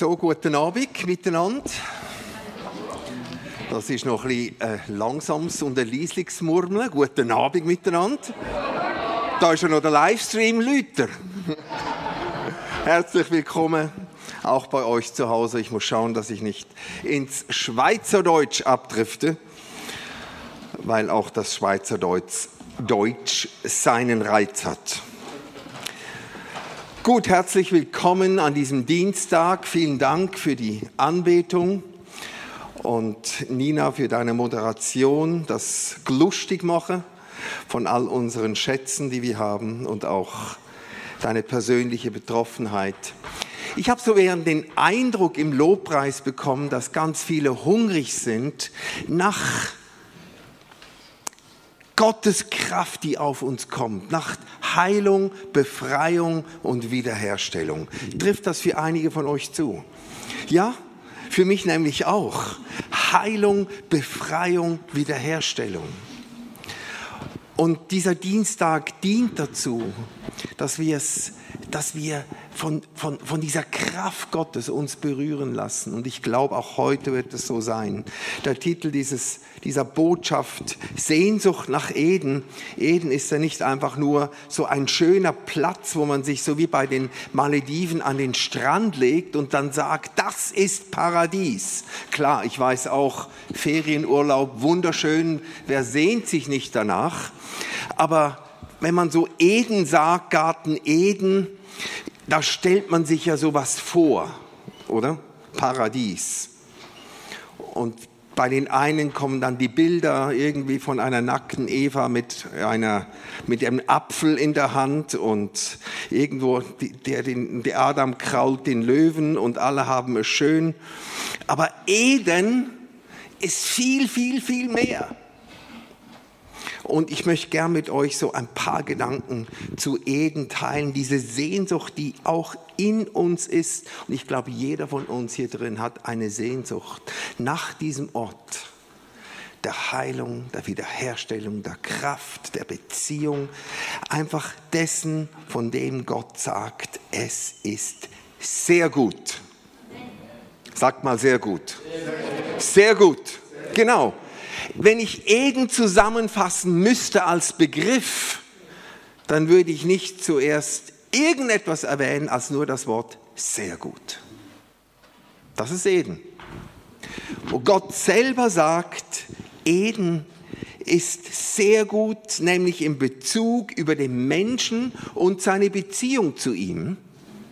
So, guten Abend miteinander. Das ist noch ein bisschen langsames und ein leisliches Murmeln. Guten Abend miteinander. Da ist ja noch der Livestream, Leute. Herzlich willkommen, auch bei euch zu Hause. Ich muss schauen, dass ich nicht ins Schweizerdeutsch abdrifte, weil auch das Schweizerdeutsch seinen Reiz hat. Gut, herzlich willkommen an diesem Dienstag. Vielen Dank für die Anbetung und Nina für deine Moderation, das Glustigmachen von all unseren Schätzen, die wir haben und auch deine persönliche Betroffenheit. Ich habe so während den Eindruck im Lobpreis bekommen, dass ganz viele hungrig sind nach Gottes Kraft, die auf uns kommt, nach Heilung, Befreiung und Wiederherstellung. Trifft das für einige von euch zu? Ja, für mich nämlich auch. Heilung, Befreiung, Wiederherstellung. Und dieser Dienstag dient dazu, dass wir von dieser Kraft Gottes uns berühren lassen. Und ich glaube, auch heute wird es so sein. Der Titel dieser Botschaft, Sehnsucht nach Eden. Eden ist ja nicht einfach nur so ein schöner Platz, wo man sich so wie bei den Malediven an den Strand legt und dann sagt, das ist Paradies. Klar, ich weiß auch, Ferienurlaub, wunderschön, wer sehnt sich nicht danach? Aber wenn man so Eden sagt, Garten Eden, da stellt man sich ja sowas vor, oder? Paradies. Und bei den einen kommen dann die Bilder irgendwie von einer nackten Eva mit einem Apfel in der Hand und irgendwo der Adam krault den Löwen und alle haben es schön. Aber Eden ist viel, viel, viel mehr. Und ich möchte gern mit euch so ein paar Gedanken zu Eden teilen. Diese Sehnsucht, die auch in uns ist. Und ich glaube, jeder von uns hier drin hat eine Sehnsucht nach diesem Ort der Heilung, der Wiederherstellung, der Kraft, der Beziehung. Einfach dessen, von dem Gott sagt, es ist sehr gut. Sagt mal sehr gut. Sehr gut. Genau. Wenn ich Eden zusammenfassen müsste als Begriff, dann würde ich nicht zuerst irgendetwas erwähnen, als nur das Wort sehr gut. Das ist Eden. Wo Gott selber sagt, Eden ist sehr gut, nämlich in Bezug über den Menschen und seine Beziehung zu ihm.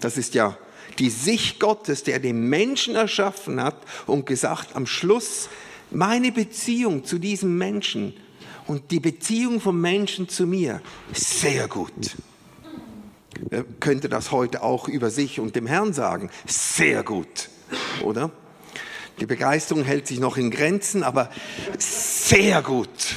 Das ist ja die Sicht Gottes, der den Menschen erschaffen hat und gesagt, am Schluss, meine Beziehung zu diesem Menschen und die Beziehung vom Menschen zu mir, sehr gut. Er könnte das heute auch über sich und dem Herrn sagen, sehr gut, oder? Die Begeisterung hält sich noch in Grenzen, aber sehr gut.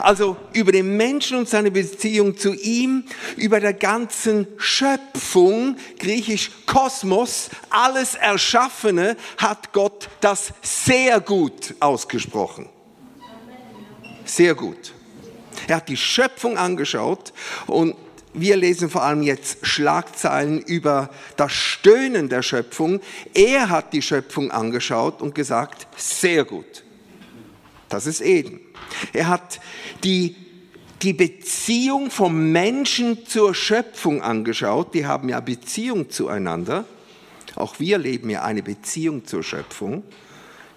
Also über den Menschen und seine Beziehung zu ihm, über der ganzen Schöpfung, griechisch Kosmos, alles Erschaffene, hat Gott das sehr gut ausgesprochen. Sehr gut. Er hat die Schöpfung angeschaut und wir lesen vor allem jetzt Schlagzeilen über das Stöhnen der Schöpfung. Er hat die Schöpfung angeschaut und gesagt, sehr gut. Das ist Eden. Er hat die Beziehung vom Menschen zur Schöpfung angeschaut. Die haben ja Beziehung zueinander. Auch wir leben ja eine Beziehung zur Schöpfung.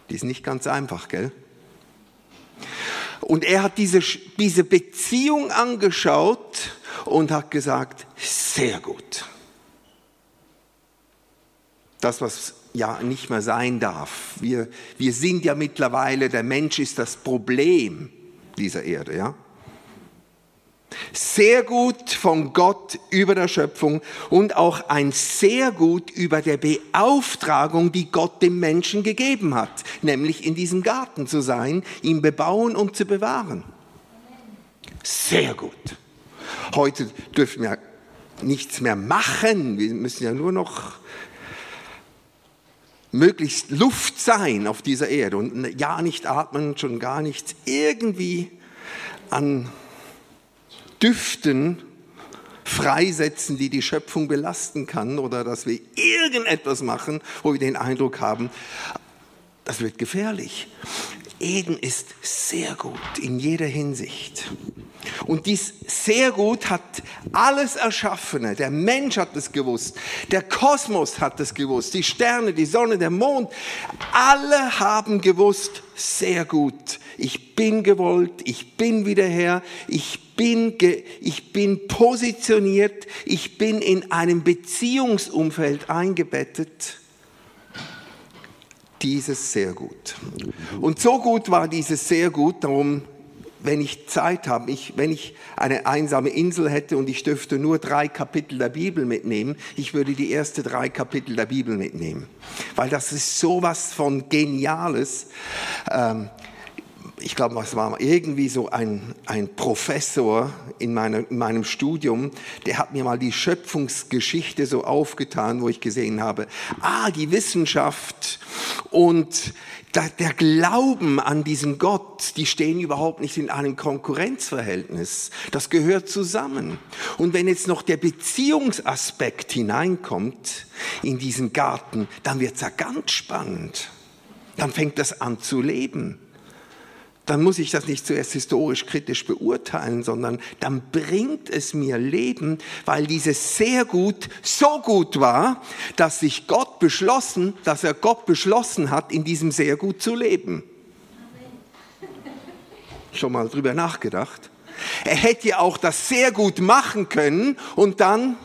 Die ist nicht ganz einfach, gell? Und er hat diese Beziehung angeschaut und hat gesagt, sehr gut. Das, was ja nicht mehr sein darf. Wir sind ja mittlerweile, der Mensch ist das Problem dieser Erde. Ja? Sehr gut von Gott über der Schöpfung und auch ein sehr gut über der Beauftragung, die Gott dem Menschen gegeben hat, nämlich in diesem Garten zu sein, ihn bebauen und zu bewahren. Sehr gut. Heute dürfen wir nichts mehr machen, wir müssen ja nur noch möglichst Luft sein auf dieser Erde und ja nicht atmen, schon gar nichts irgendwie an Düften freisetzen, die die Schöpfung belasten kann, oder dass wir irgendetwas machen, wo wir den Eindruck haben, das wird gefährlich. Eden ist sehr gut in jeder Hinsicht. Und dies sehr gut hat alles Erschaffene, der Mensch hat es gewusst, der Kosmos hat es gewusst, die Sterne, die Sonne, der Mond, alle haben gewusst, sehr gut. Ich bin gewollt, ich bin wieder her, ich bin positioniert, ich bin in einem Beziehungsumfeld eingebettet. Dieses sehr gut. Und so gut war dieses sehr gut, darum, wenn ich Zeit habe, wenn ich eine einsame Insel hätte und ich dürfte nur 3 Kapitel der Bibel mitnehmen, ich würde die ersten 3 Kapitel der Bibel mitnehmen. Weil das ist sowas von Geniales. Ich glaube, es war irgendwie so ein Professor in meinem Studium, der hat mir mal die Schöpfungsgeschichte so aufgetan, wo ich gesehen habe, die Wissenschaft und der Glauben an diesen Gott, die stehen überhaupt nicht in einem Konkurrenzverhältnis. Das gehört zusammen. Und wenn jetzt noch der Beziehungsaspekt hineinkommt in diesen Garten, dann wird's ja ganz spannend. Dann fängt das an zu leben. Dann muss ich das nicht zuerst historisch kritisch beurteilen, sondern dann bringt es mir Leben, weil dieses sehr gut so gut war, dass er Gott beschlossen hat, in diesem sehr gut zu leben. Schon mal drüber nachgedacht? Er hätte ja auch das sehr gut machen können und dann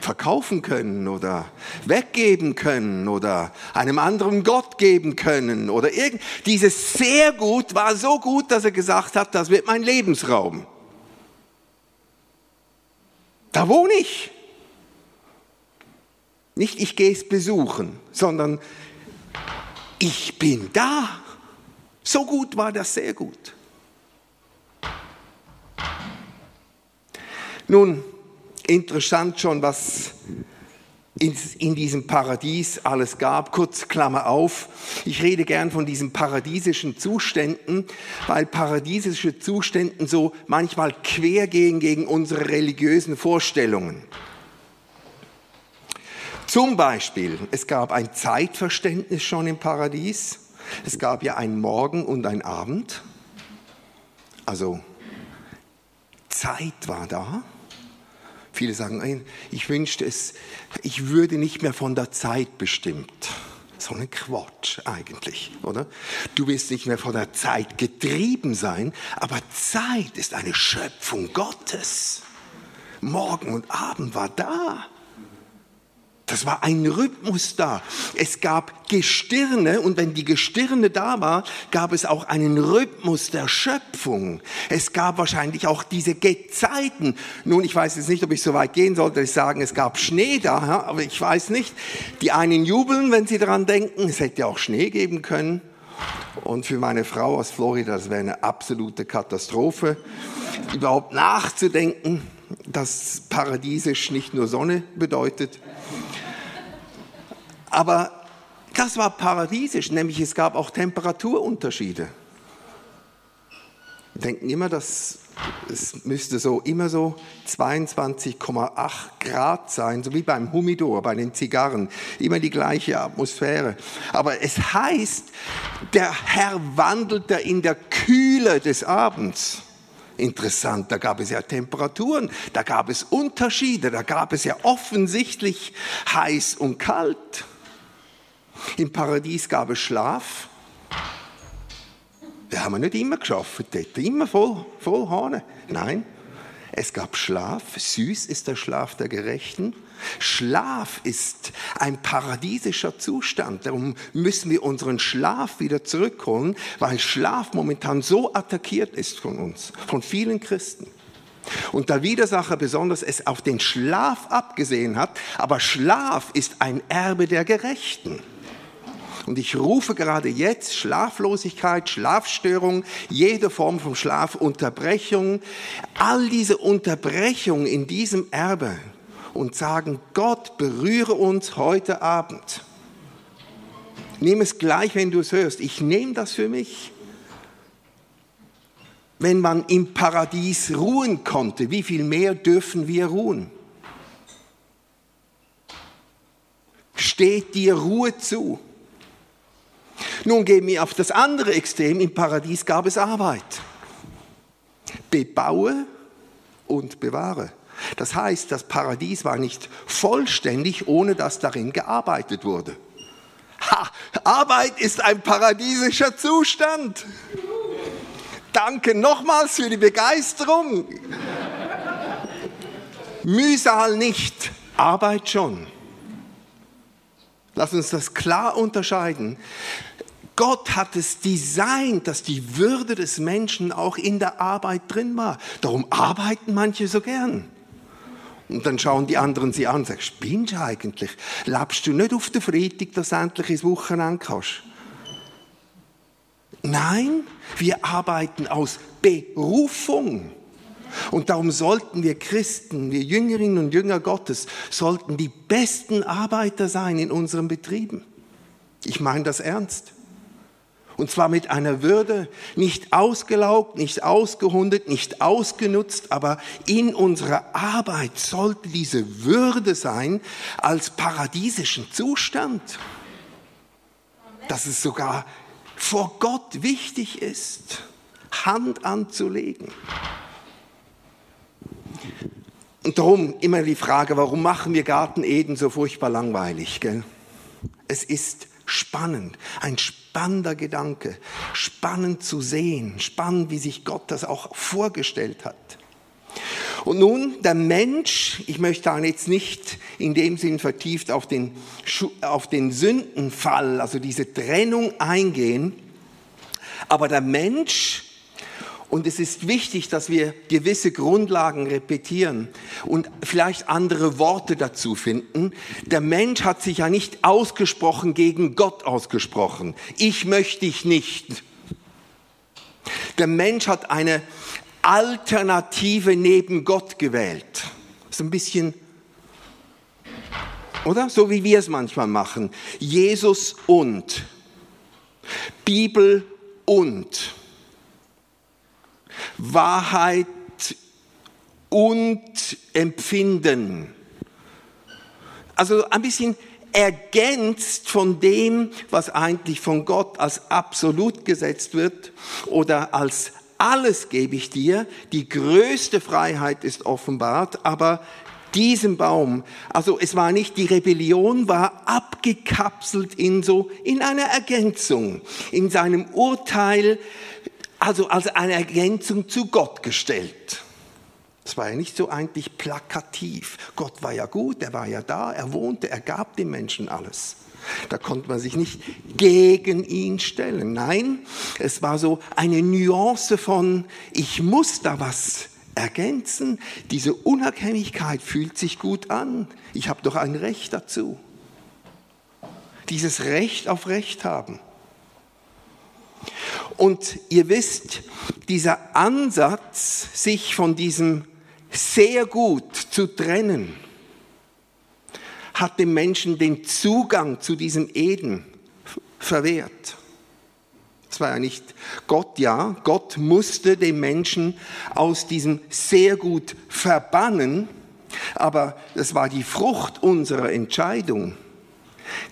verkaufen können oder weggeben können oder einem anderen Gott geben können oder dieses sehr gut war so gut, dass er gesagt hat, das wird mein Lebensraum. Da wohne ich. Nicht ich gehe es besuchen, sondern ich bin da. So gut war das sehr gut. Nun, interessant schon, was in diesem Paradies alles gab. Kurz Klammer auf. Ich rede gern von diesen paradiesischen Zuständen, weil paradiesische Zustände so manchmal quer gehen gegen unsere religiösen Vorstellungen. Zum Beispiel, es gab ein Zeitverständnis schon im Paradies. Es gab ja einen Morgen und einen Abend. Also Zeit war da. Viele sagen, ich wünschte es, ich würde nicht mehr von der Zeit bestimmt. So ein Quatsch eigentlich, oder? Du willst nicht mehr von der Zeit getrieben sein, aber Zeit ist eine Schöpfung Gottes. Morgen und Abend war da. Das war ein Rhythmus da. Es gab Gestirne und wenn die Gestirne da war, gab es auch einen Rhythmus der Schöpfung. Es gab wahrscheinlich auch diese Gezeiten. Nun, ich weiß jetzt nicht, ob ich so weit gehen sollte, ich sagen, es gab Schnee da, aber ich weiß nicht. Die einen jubeln, wenn sie daran denken, es hätte ja auch Schnee geben können. Und für meine Frau aus Florida, das wäre eine absolute Katastrophe, überhaupt nachzudenken, dass paradiesisch nicht nur Sonne bedeutet. Aber das war paradiesisch, nämlich es gab auch Temperaturunterschiede. Wir denken immer, dass es müsste so immer so 22,8 Grad sein, so wie beim Humidor, bei den Zigarren, immer die gleiche Atmosphäre. Aber es heißt, der Herr wandelte in der Kühle des Abends. Interessant, da gab es ja Temperaturen, da gab es Unterschiede, da gab es ja offensichtlich heiß und kalt. Im Paradies gab es Schlaf. Da haben wir nicht immer geschafft, immer voll Hahne. Nein, es gab Schlaf, süß ist der Schlaf der Gerechten. Schlaf ist ein paradiesischer Zustand, darum müssen wir unseren Schlaf wieder zurückholen, weil Schlaf momentan so attackiert ist von uns, von vielen Christen. Und der Widersacher besonders es auf den Schlaf abgesehen hat, aber Schlaf ist ein Erbe der Gerechten. Und ich rufe gerade jetzt Schlaflosigkeit, Schlafstörung, jede Form von Schlafunterbrechung, all diese Unterbrechungen in diesem Erbe und sagen, Gott, berühre uns heute Abend. Nimm es gleich, wenn du es hörst. Ich nehme das für mich. Wenn man im Paradies ruhen konnte, wie viel mehr dürfen wir ruhen? Steht dir Ruhe zu? Nun gehen wir auf das andere Extrem. Im Paradies gab es Arbeit. Bebaue und bewahre. Das heißt, das Paradies war nicht vollständig, ohne dass darin gearbeitet wurde. Ha, Arbeit ist ein paradiesischer Zustand. Danke nochmals für die Begeisterung. Mühsal nicht, Arbeit schon. Lass uns das klar unterscheiden. Gott hat es designt, dass die Würde des Menschen auch in der Arbeit drin war. Darum arbeiten manche so gern. Und dann schauen die anderen sie an und sagen, spinnst du eigentlich? Lebst du nicht auf den Freitag, dass du endlich ins Wochenende kannst? Nein, wir arbeiten aus Berufung. Und darum sollten wir Christen, wir Jüngerinnen und Jünger Gottes, sollten die besten Arbeiter sein in unseren Betrieben. Ich meine das ernst. Und zwar mit einer Würde, nicht ausgelaugt, nicht ausgehundet, nicht ausgenutzt, aber in unserer Arbeit sollte diese Würde sein als paradiesischen Zustand. Dass es sogar vor Gott wichtig ist, Hand anzulegen. Und darum immer die Frage, warum machen wir Garten Eden so furchtbar langweilig, gell? Es ist spannend, ein spannender Gedanke, spannend zu sehen, spannend, wie sich Gott das auch vorgestellt hat. Und nun der Mensch, ich möchte da jetzt nicht in dem Sinn vertieft auf den Sündenfall, also diese Trennung eingehen, aber der Mensch, und es ist wichtig, dass wir gewisse Grundlagen repetieren und vielleicht andere Worte dazu finden. Der Mensch hat sich ja nicht ausgesprochen gegen Gott ausgesprochen. Ich möchte dich nicht. Der Mensch hat eine Alternative neben Gott gewählt. Das ist ein bisschen, oder? So wie wir es manchmal machen. Jesus und. Bibel und. Wahrheit und Empfinden. Also ein bisschen ergänzt von dem, was eigentlich von Gott als absolut gesetzt wird oder als alles gebe ich dir. Die größte Freiheit ist offenbart, aber diesem Baum, also es war nicht, die Rebellion war abgekapselt in einer Ergänzung, in seinem Urteil, also als eine Ergänzung zu Gott gestellt. Das war ja nicht so eigentlich plakativ. Gott war ja gut, er war ja da, er wohnte, er gab den Menschen alles. Da konnte man sich nicht gegen ihn stellen. Nein, es war so eine Nuance von, ich muss da was ergänzen. Diese Unabhängigkeit fühlt sich gut an. Ich habe doch ein Recht dazu. Dieses Recht auf Recht haben. Und ihr wisst, dieser Ansatz, sich von diesem sehr gut zu trennen, hat dem Menschen den Zugang zu diesem Eden verwehrt. Das war ja nicht Gott, ja. Gott musste den Menschen aus diesem sehr gut verbannen, aber das war die Frucht unserer Entscheidung.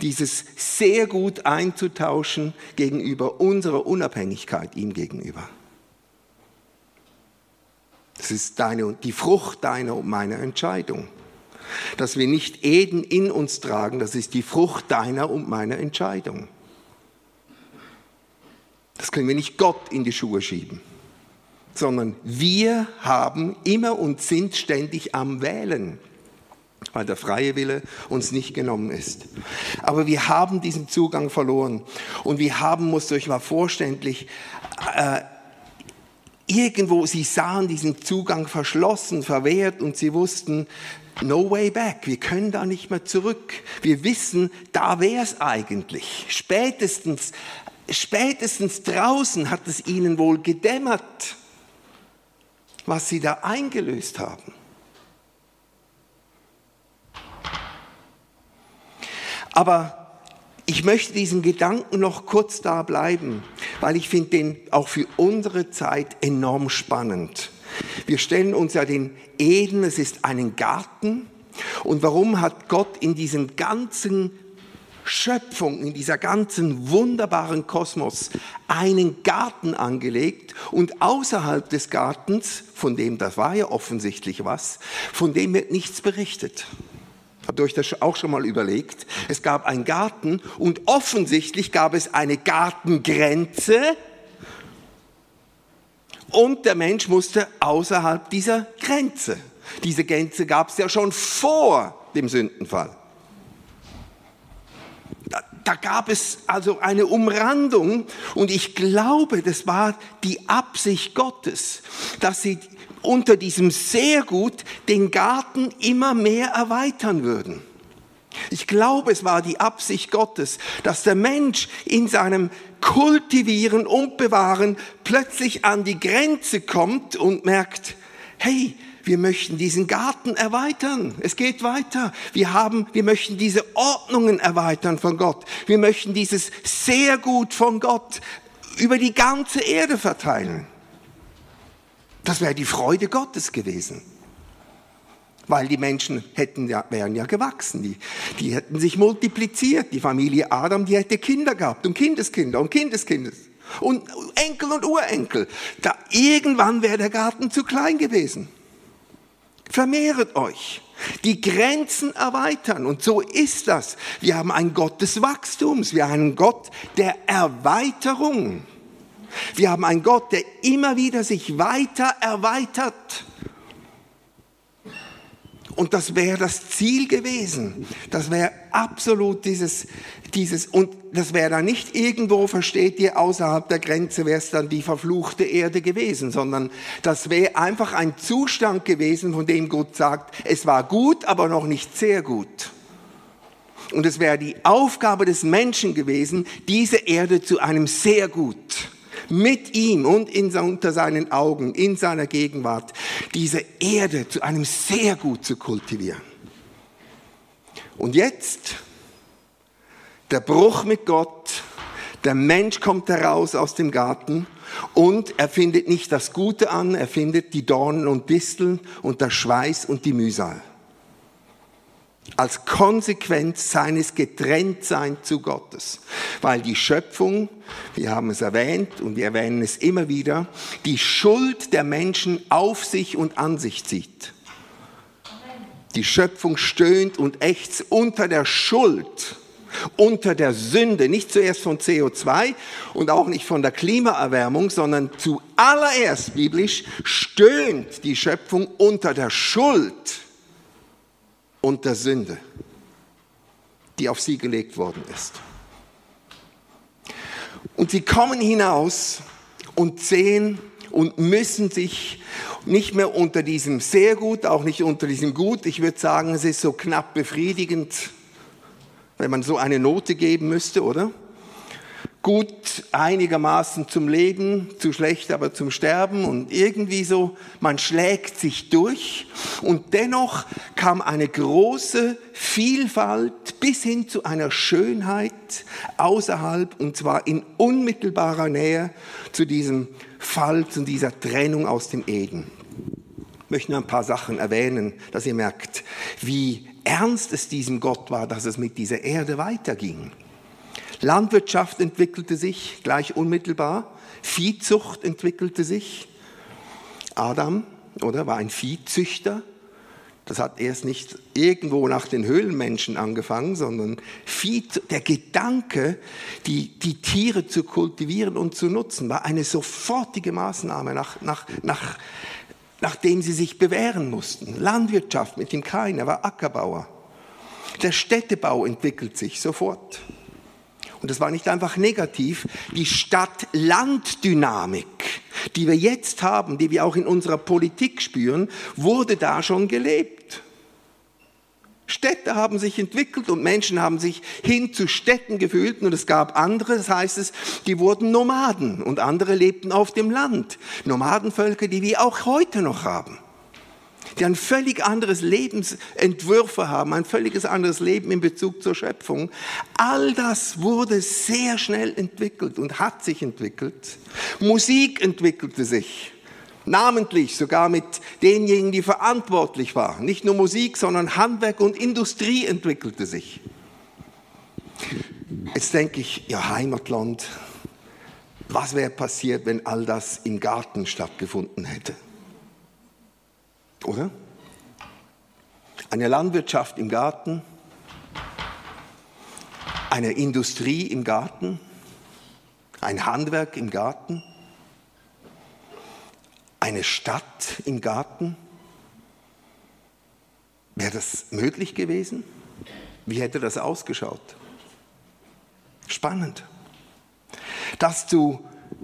Dieses sehr gut einzutauschen gegenüber unserer Unabhängigkeit ihm gegenüber. Das ist die Frucht deiner und meiner Entscheidung. Dass wir nicht Eden in uns tragen, das ist die Frucht deiner und meiner Entscheidung. Das können wir nicht Gott in die Schuhe schieben, sondern wir haben immer und sind ständig am Wählen. Weil der freie Wille uns nicht genommen ist. Aber wir haben diesen Zugang verloren. Und wir haben, muss euch mal vorständlich, irgendwo, sie sahen diesen Zugang verschlossen, verwehrt und sie wussten, no way back, wir können da nicht mehr zurück. Wir wissen, da wäre es eigentlich. Spätestens draußen hat es ihnen wohl gedämmert, was sie da eingelöst haben. Aber ich möchte diesen Gedanken noch kurz da bleiben, weil ich finde den auch für unsere Zeit enorm spannend. Wir stellen uns ja den Eden, es ist einen Garten. Und warum hat Gott in diesem ganzen Schöpfung, in dieser ganzen wunderbaren Kosmos einen Garten angelegt und außerhalb des Gartens, von dem, das war ja offensichtlich was, von dem wird nichts berichtet. Habt ihr euch das auch schon mal überlegt? Es gab einen Garten und offensichtlich gab es eine Gartengrenze und der Mensch musste außerhalb dieser Grenze. Diese Grenze gab es ja schon vor dem Sündenfall. Da gab es also eine Umrandung und ich glaube, das war die Absicht Gottes, dass sie unter diesem sehr gut den Garten immer mehr erweitern würden. Ich glaube, es war die Absicht Gottes, dass der Mensch in seinem Kultivieren und Bewahren plötzlich an die Grenze kommt und merkt, hey, wir möchten diesen Garten erweitern. Es geht weiter. Wir möchten diese Ordnungen erweitern von Gott. Wir möchten dieses sehr gut von Gott über die ganze Erde verteilen. Das wäre die Freude Gottes gewesen. Weil die Menschen wären ja gewachsen. Die hätten sich multipliziert. Die Familie Adam, die hätte Kinder gehabt und Kindeskinder und Kindeskinder. Und Enkel und Urenkel. Irgendwann wäre der Garten zu klein gewesen. Vermehret euch, die Grenzen erweitern und so ist das. Wir haben einen Gott des Wachstums, wir haben einen Gott der Erweiterung. Wir haben einen Gott, der immer wieder sich weiter erweitert. Und das wäre das Ziel gewesen. Das wäre absolut und das wäre dann nicht irgendwo, versteht ihr, außerhalb der Grenze wäre es dann die verfluchte Erde gewesen, sondern das wäre einfach ein Zustand gewesen, von dem Gott sagt, es war gut, aber noch nicht sehr gut. Und es wäre die Aufgabe des Menschen gewesen, diese Erde zu einem sehr gut, mit ihm und unter seinen Augen, in seiner Gegenwart, diese Erde zu einem sehr gut zu kultivieren. Und jetzt der Bruch mit Gott, der Mensch kommt heraus aus dem Garten und er findet nicht das Gute an, er findet die Dornen und Disteln und das Schweiß und die Mühsal. Als Konsequenz seines Getrenntseins zu Gottes. Weil die Schöpfung, wir haben es erwähnt und wir erwähnen es immer wieder, die Schuld der Menschen auf sich und an sich zieht. Die Schöpfung stöhnt und ächzt unter der Schuld, unter der Sünde, nicht zuerst von CO2 und auch nicht von der Klimaerwärmung, sondern zuallererst biblisch stöhnt die Schöpfung unter der Schuld und der Sünde, die auf sie gelegt worden ist. Und sie kommen hinaus und sehen und müssen sich nicht mehr unter diesem sehr gut, auch nicht unter diesem gut, ich würde sagen, es ist so knapp befriedigend, wenn man so eine Note geben müsste, oder? Gut, einigermaßen zum Leben, zu schlecht, aber zum Sterben und irgendwie so, man schlägt sich durch und dennoch kam eine große Vielfalt bis hin zu einer Schönheit außerhalb und zwar in unmittelbarer Nähe zu diesem Fall, zu dieser Trennung aus dem Eden. Ich möchte nur ein paar Sachen erwähnen, dass ihr merkt, wie ernst es diesem Gott war, dass es mit dieser Erde weiterging. Landwirtschaft entwickelte sich gleich unmittelbar, Viehzucht entwickelte sich. Adam, oder, war ein Viehzüchter. Das hat erst nicht irgendwo nach den Höhlenmenschen angefangen, sondern der Gedanke, die Tiere zu kultivieren und zu nutzen, war eine sofortige Maßnahme, nachdem sie sich bewähren mussten. Landwirtschaft mit dem Kain, er war Ackerbauer. Der Städtebau entwickelt sich sofort. Und das war nicht einfach negativ, die Stadt-Land-Dynamik, die wir jetzt haben, die wir auch in unserer Politik spüren, wurde da schon gelebt. Städte haben sich entwickelt und Menschen haben sich hin zu Städten gefühlt und es gab andere, das heißt es, die wurden Nomaden und andere lebten auf dem Land. Nomadenvölker, die wir auch heute noch haben. die ein völlig anderes Lebensentwürfe haben, ein völlig anderes Leben in Bezug zur Schöpfung. All das wurde sehr schnell entwickelt und hat sich entwickelt. Musik entwickelte sich, namentlich sogar mit denjenigen, die verantwortlich waren. Nicht nur Musik, sondern Handwerk und Industrie entwickelte sich. Jetzt denke ich, ja, Heimatland, was wäre passiert, wenn all das im Garten stattgefunden hätte? Oder? Eine Landwirtschaft im Garten, eine Industrie im Garten, ein Handwerk im Garten, eine Stadt im Garten. Wäre das möglich gewesen? Wie hätte das ausgeschaut? Spannend. Das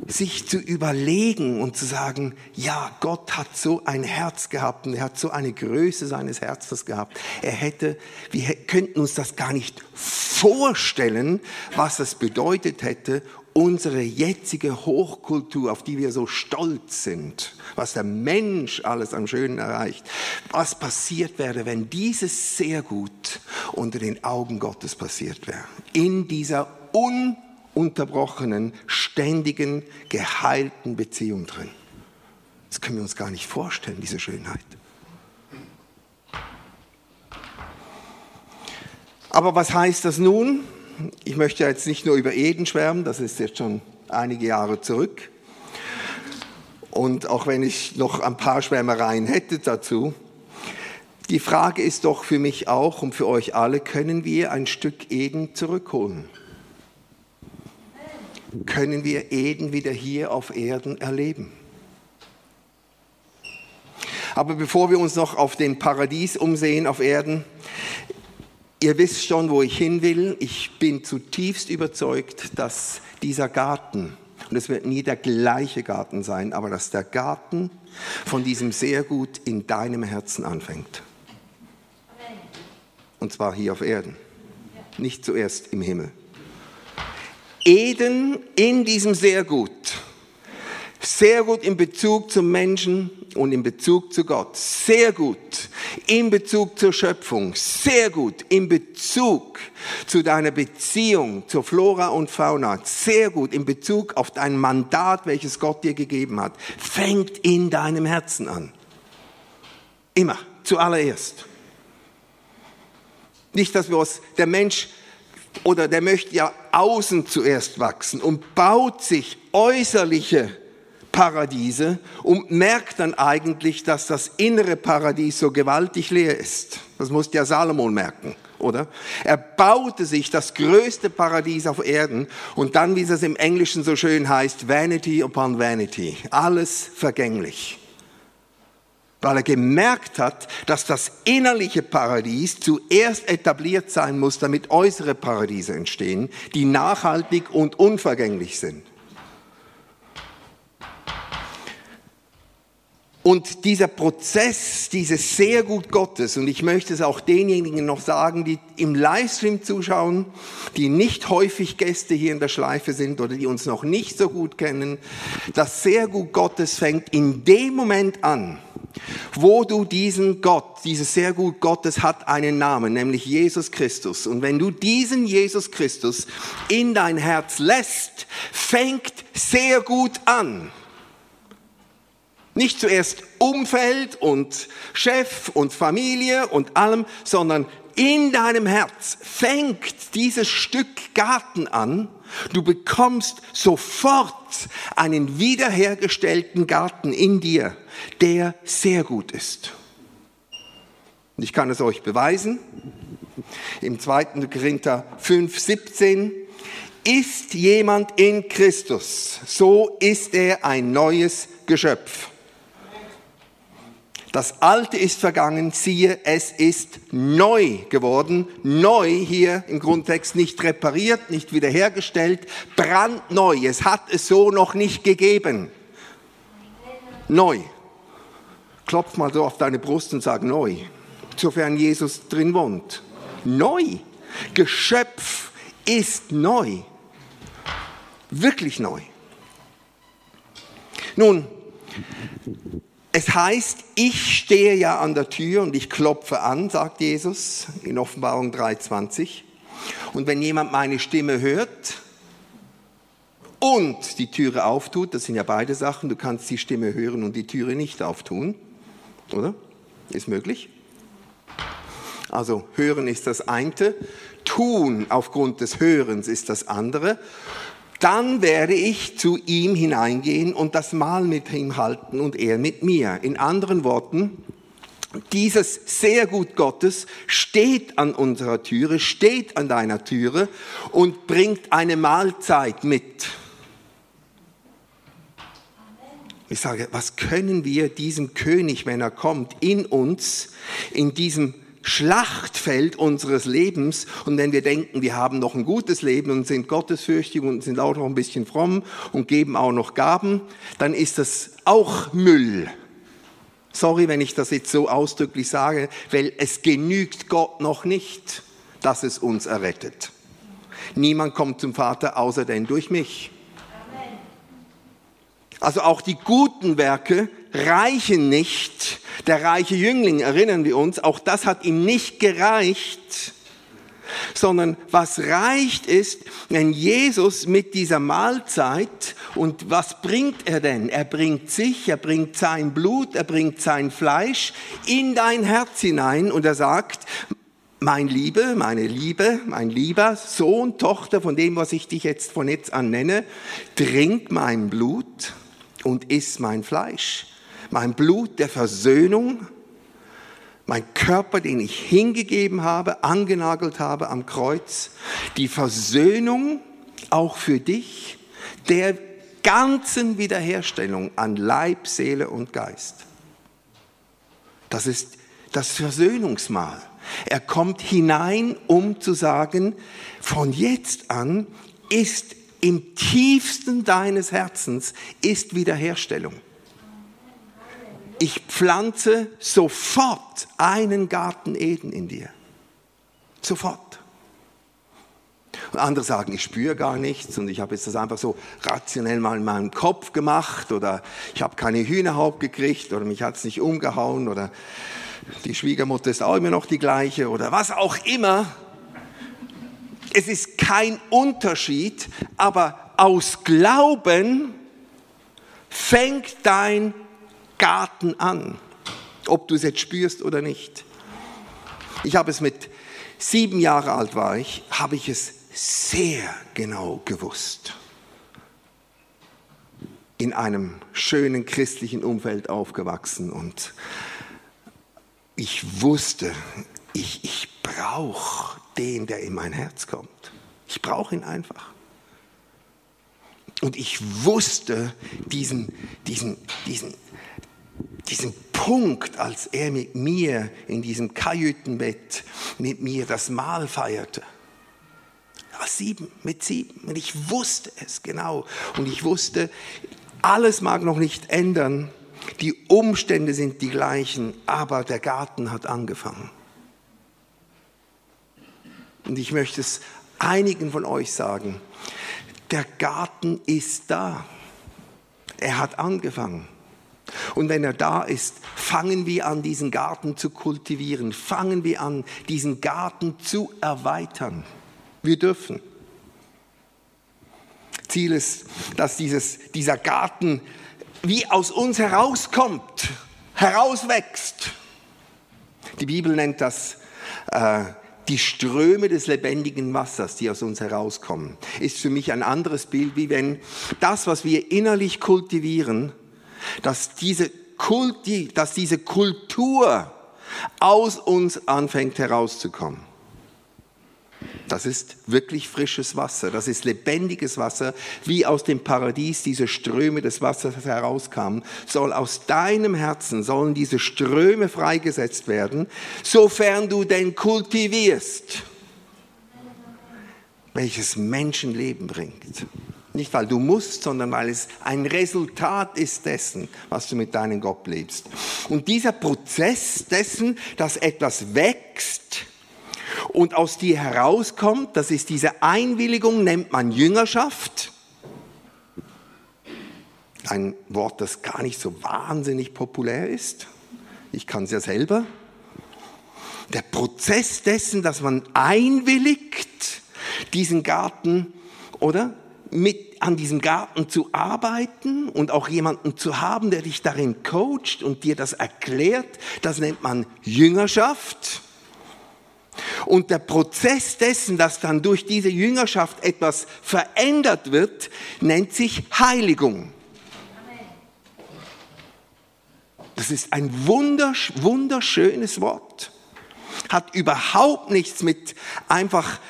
sich zu überlegen und zu sagen, ja, Gott hat so ein Herz gehabt und er hat so eine Größe seines Herzens gehabt. Wir könnten uns das gar nicht vorstellen, was das bedeutet hätte, unsere jetzige Hochkultur, auf die wir so stolz sind, was der Mensch alles am Schönen erreicht, was passiert wäre, wenn dieses sehr gut unter den Augen Gottes passiert wäre. In dieser ununterbrochenen, ständigen, geheilten Beziehung drin. Das können wir uns gar nicht vorstellen, diese Schönheit. Aber was heißt das nun? Ich möchte jetzt nicht nur über Eden schwärmen, das ist jetzt schon einige Jahre zurück. Und auch wenn ich noch ein paar Schwärmereien hätte dazu, die Frage ist doch für mich auch und für euch alle, können wir ein Stück Eden zurückholen? Können wir Eden wieder hier auf Erden erleben? Aber bevor wir uns noch auf den Paradies umsehen auf Erden, ihr wisst schon, wo ich hin will. Ich bin zutiefst überzeugt, dass dieser Garten, und es wird nie der gleiche Garten sein, aber dass der Garten von diesem sehr gut in deinem Herzen anfängt. Und zwar hier auf Erden, nicht zuerst im Himmel. Eden in diesem sehr gut in Bezug zum Menschen und in Bezug zu Gott, sehr gut in Bezug zur Schöpfung, sehr gut in Bezug zu deiner Beziehung zur Flora und Fauna, sehr gut in Bezug auf dein Mandat, welches Gott dir gegeben hat, fängt in deinem Herzen an. Immer, zuallererst. Nicht, dass der Mensch oder der möchte ja außen zuerst wachsen und baut sich äußerliche Paradiese und merkt dann eigentlich, dass das innere Paradies so gewaltig leer ist. Das musste ja Salomon merken, oder? Er baute sich das größte Paradies auf Erden und dann, wie es im Englischen so schön heißt, Vanity upon Vanity, alles vergänglich. Weil er gemerkt hat, dass das innerliche Paradies zuerst etabliert sein muss, damit äußere Paradiese entstehen, die nachhaltig und unvergänglich sind. Und dieser Prozess, dieses sehr gut Gottes, und ich möchte es auch denjenigen noch sagen, die im Livestream zuschauen, die nicht häufig Gäste hier in der Schleife sind oder die uns noch nicht so gut kennen, das sehr gut Gottes fängt in dem Moment an, wo du diesen Gott, dieses sehr gut Gottes hat einen Namen, nämlich Jesus Christus. Und wenn du diesen Jesus Christus in dein Herz lässt, fängt sehr gut an. Nicht zuerst Umfeld und Chef und Familie und allem, sondern in deinem Herz fängt dieses Stück Garten an. Du bekommst sofort einen wiederhergestellten Garten in dir, der sehr gut ist. Und ich kann es euch beweisen. Im 2. Korinther 5,17 ist jemand in Christus, so ist er ein neues Geschöpf. Das Alte ist vergangen, siehe, es ist neu geworden. Neu hier im Grundtext nicht repariert, nicht wiederhergestellt, brandneu. Es hat es so noch nicht gegeben. Neu. Klopf mal so auf deine Brust und sag neu, sofern Jesus drin wohnt. Neu. Geschöpf ist neu. Wirklich neu. Nun, Es heißt, ich stehe ja an der Tür und ich klopfe an, sagt Jesus in Offenbarung 3,20. Und wenn jemand meine Stimme hört und die Türe auftut, das sind ja beide Sachen, du kannst die Stimme hören und die Türe nicht auftun, oder? Ist möglich. Also hören ist das eine, tun aufgrund des Hörens ist das andere. Dann werde ich zu ihm hineingehen und das Mahl mit ihm halten und er mit mir. In anderen Worten, dieses Sehrgut Gottes steht an unserer Türe, steht an deiner Türe und bringt eine Mahlzeit mit. Ich sage, was können wir diesem König, wenn er kommt, in uns, in diesem Schlachtfeld unseres Lebens, und wenn wir denken, wir haben noch ein gutes Leben und sind gottesfürchtig und sind auch noch ein bisschen fromm und geben auch noch Gaben, dann ist das auch Müll. Sorry, wenn ich das jetzt so ausdrücklich sage, weil es genügt Gott noch nicht, dass es uns errettet. Niemand kommt zum Vater, außer denn durch mich. Also auch die guten Werke reichen nicht. Der reiche Jüngling, erinnern wir uns, auch das hat ihm nicht gereicht, sondern was reicht ist, wenn Jesus mit dieser Mahlzeit, und was bringt er denn? Er bringt sich, er bringt sein Blut, er bringt sein Fleisch in dein Herz hinein und er sagt, mein Liebe, meine Liebe, mein lieber Sohn, Tochter, von dem, was ich dich jetzt von jetzt an nenne, trink mein Blut und iss mein Fleisch. Mein Blut der Versöhnung, mein Körper, den ich hingegeben habe, angenagelt habe am Kreuz, die Versöhnung auch für dich, der ganzen Wiederherstellung an Leib, Seele und Geist. Das ist das Versöhnungsmahl. Er kommt hinein, um zu sagen, von jetzt an ist im tiefsten deines Herzens ist Wiederherstellung. Ich pflanze sofort einen Garten Eden in dir. Sofort. Und andere sagen, ich spüre gar nichts und ich habe jetzt das einfach so rationell mal in meinem Kopf gemacht oder ich habe keine Hühnerhaut gekriegt oder mich hat es nicht umgehauen oder die Schwiegermutter ist auch immer noch die gleiche oder was auch immer. Es ist kein Unterschied, aber aus Glauben fängt dein Garten an, ob du es jetzt spürst oder nicht. Ich habe es mit 7 Jahre alt war ich, habe ich es sehr genau gewusst. In einem schönen christlichen Umfeld aufgewachsen und ich wusste, ich brauche den, der in mein Herz kommt. Ich brauche ihn einfach. Und ich wusste diesen Punkt, als er mit mir in diesem Kajütenbett mit mir das Mahl feierte. Mit sieben. Und ich wusste es genau. Und ich wusste, alles mag noch nicht ändern. Die Umstände sind die gleichen, aber der Garten hat angefangen. Und ich möchte es einigen von euch sagen. Der Garten ist da. Er hat angefangen. Und wenn er da ist, fangen wir an, diesen Garten zu kultivieren. Fangen wir an, diesen Garten zu erweitern. Wir dürfen. Ziel ist, dass dieser Garten wie aus uns herauskommt, herauswächst. Die Bibel nennt das die Ströme des lebendigen Wassers, die aus uns herauskommen. Ist für mich ein anderes Bild, wie wenn das, was wir innerlich kultivieren, dass diese Kultur aus uns anfängt herauszukommen. Das ist wirklich frisches Wasser, das ist lebendiges Wasser, wie aus dem Paradies diese Ströme des Wassers herauskamen. Soll aus deinem Herzen, sollen diese Ströme freigesetzt werden, sofern du denn kultivierst, welches Menschenleben bringt. Nicht, weil du musst, sondern weil es ein Resultat ist dessen, was du mit deinem Gott lebst. Und dieser Prozess dessen, dass etwas wächst und aus dir herauskommt, das ist diese Einwilligung, nennt man Jüngerschaft. Ein Wort, das gar nicht so wahnsinnig populär ist. Ich kann es ja selber. Der Prozess dessen, dass man einwilligt, diesen Garten, oder? Mit an diesem Garten zu arbeiten und auch jemanden zu haben, der dich darin coacht und dir das erklärt, das nennt man Jüngerschaft. Und der Prozess dessen, dass dann durch diese Jüngerschaft etwas verändert wird, nennt sich Heiligung. Das ist ein wunderschönes Wort. Hat überhaupt nichts mit einfach